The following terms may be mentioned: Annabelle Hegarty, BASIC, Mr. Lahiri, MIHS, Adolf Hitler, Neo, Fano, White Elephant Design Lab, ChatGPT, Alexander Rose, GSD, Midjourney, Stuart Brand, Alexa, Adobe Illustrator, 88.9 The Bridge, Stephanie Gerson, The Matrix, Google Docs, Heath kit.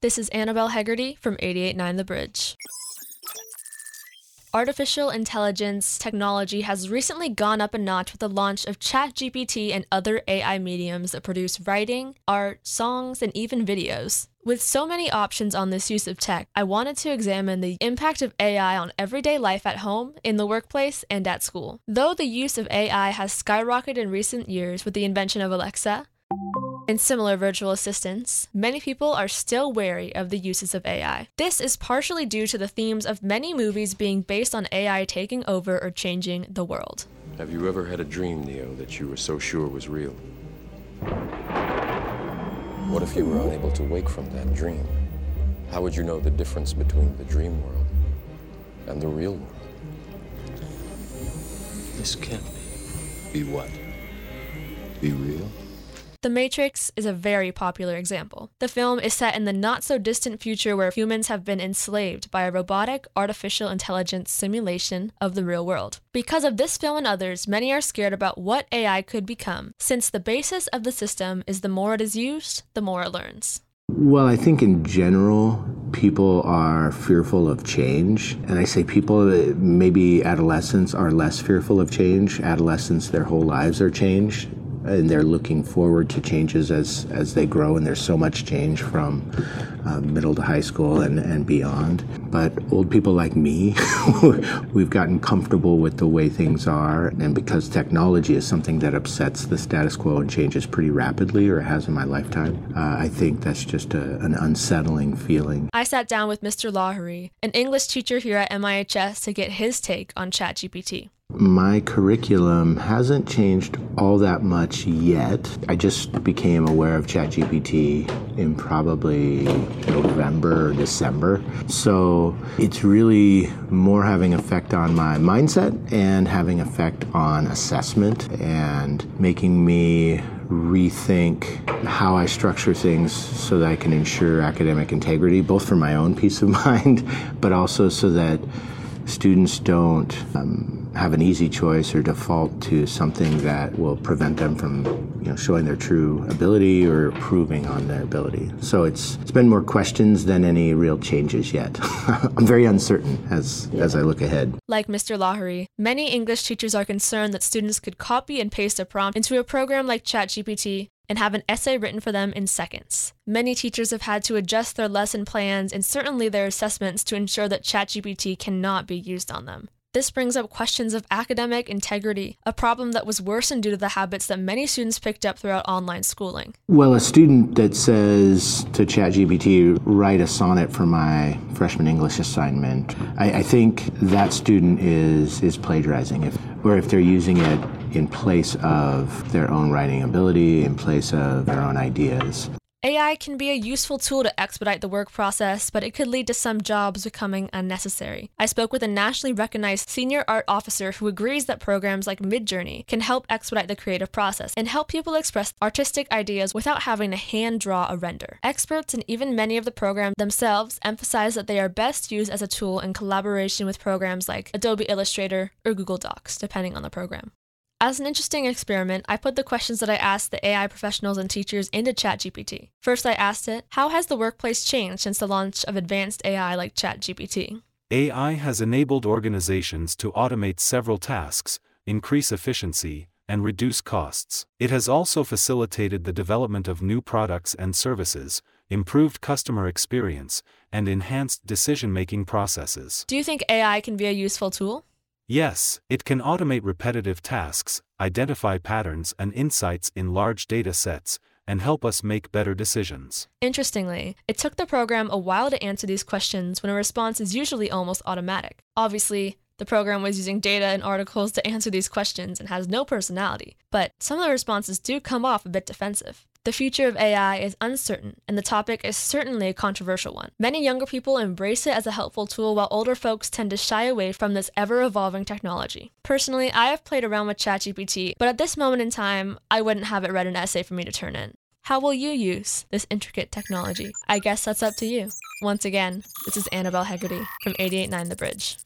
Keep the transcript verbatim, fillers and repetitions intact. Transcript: This is Annabelle Hegarty from eighty-eight point nine The Bridge. Artificial intelligence technology has recently gone up a notch with the launch of ChatGPT and other A I mediums that produce writing, art, songs, and even videos. With so many options on this use of tech, I wanted to examine the impact of A I on everyday life at home, in the workplace, and at school. Though the use of A I has skyrocketed in recent years with the invention of Alexa and similar virtual assistants, many people are still wary of the uses of A I. This is partially due to the themes of many movies being based on A I taking over or changing the world. Have you ever had a dream, Neo, that you were so sure was real? What if you were unable to wake from that dream? How would you know the difference between the dream world and the real world? This can't be. Be what? Be real? The Matrix is a very popular example. The film is set in the not-so-distant future where humans have been enslaved by a robotic, artificial intelligence simulation of the real world. Because of this film and others, many are scared about what A I could become, since the basis of the system is the more it is used, the more it learns. Well, I think in general, people are fearful of change. And I say people, maybe adolescents are less fearful of change. Adolescents, their whole lives are changed. And they're looking forward to changes as, as they grow, and there's so much change from uh, middle to high school and, and beyond. But old people like me, we've gotten comfortable with the way things are, and because technology is something that upsets the status quo and changes pretty rapidly, or has in my lifetime, uh, I think that's just a, an unsettling feeling. I sat down with Mister Lahiri, an English teacher here at M I H S, to get his take on ChatGPT. My curriculum hasn't changed all that much yet. I just became aware of ChatGPT in probably November or December. So it's really more having effect on my mindset and having effect on assessment and making me rethink how I structure things so that I can ensure academic integrity, both for my own peace of mind, but also so that students don't um, have an easy choice or default to something that will prevent them from, you know, showing their true ability or improving on their ability. So it's it's been more questions than any real changes yet. I'm very uncertain as as I look ahead. Like Mister Lahiri, many English teachers are concerned that students could copy and paste a prompt into a program like ChatGPT and have an essay written for them in seconds. Many teachers have had to adjust their lesson plans and certainly their assessments to ensure that ChatGPT cannot be used on them. This brings up questions of academic integrity, a problem that was worsened due to the habits that many students picked up throughout online schooling. Well, a student that says to ChatGPT, write a sonnet for my freshman English assignment, I, I think that student is, is plagiarizing, if, or if they're using it in place of their own writing ability, in place of their own ideas. A I can be a useful tool to expedite the work process, but it could lead to some jobs becoming unnecessary. I spoke with a nationally recognized senior art officer who agrees that programs like Midjourney can help expedite the creative process and help people express artistic ideas without having to hand draw a render. Experts and even many of the programs themselves emphasize that they are best used as a tool in collaboration with programs like Adobe Illustrator or Google Docs, depending on the program. As an interesting experiment, I put the questions that I asked the A I professionals and teachers into ChatGPT. First, I asked it, how has the workplace changed since the launch of advanced A I like ChatGPT? A I has enabled organizations to automate several tasks, increase efficiency, and reduce costs. It has also facilitated the development of new products and services, improved customer experience, and enhanced decision-making processes. Do you think A I can be a useful tool? Yes, it can automate repetitive tasks, identify patterns and insights in large data sets, and help us make better decisions. Interestingly, it took the program a while to answer these questions when a response is usually almost automatic. Obviously, the program was using data and articles to answer these questions and has no personality, but some of the responses do come off a bit defensive. The future of A I is uncertain, and the topic is certainly a controversial one. Many younger people embrace it as a helpful tool, while older folks tend to shy away from this ever-evolving technology. Personally, I have played around with ChatGPT, but at this moment in time, I wouldn't have it write an essay for me to turn in. How will you use this intricate technology? I guess that's up to you. Once again, this is Annabelle Hegarty from eighty-eight point nine The Bridge.